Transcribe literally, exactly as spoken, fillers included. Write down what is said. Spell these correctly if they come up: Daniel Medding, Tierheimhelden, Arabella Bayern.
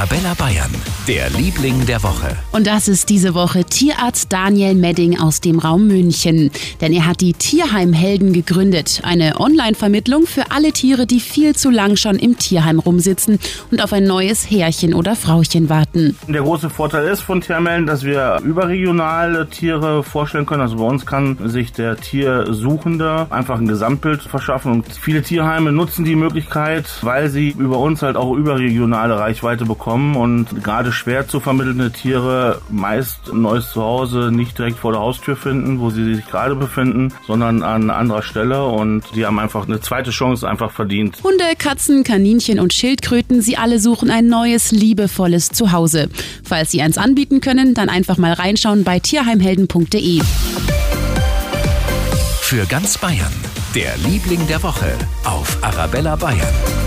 Arabella Bayern, der Liebling der Woche. Und das ist diese Woche Tierarzt Daniel Medding aus dem Raum München. Denn er hat die Tierheimhelden gegründet. Eine Online-Vermittlung für alle Tiere, die viel zu lang schon im Tierheim rumsitzen und auf ein neues Herrchen oder Frauchen warten. Der große Vorteil ist von Tierheimhelden, dass wir überregionale Tiere vorstellen können. Also bei uns kann sich der Tiersuchende einfach ein Gesamtbild verschaffen. Und viele Tierheime nutzen die Möglichkeit, weil sie über uns halt auch überregionale Reichweite bekommen und gerade schwer zu vermittelnde Tiere meist ein neues Zuhause nicht direkt vor der Haustür finden, wo sie sich gerade befinden, sondern an anderer Stelle, und die haben einfach eine zweite Chance einfach verdient. Hunde, Katzen, Kaninchen und Schildkröten, sie alle suchen ein neues, liebevolles Zuhause. Falls Sie eins anbieten können, dann einfach mal reinschauen bei tierheimhelden punkt de. Für ganz Bayern, der Liebling der Woche auf Arabella Bayern.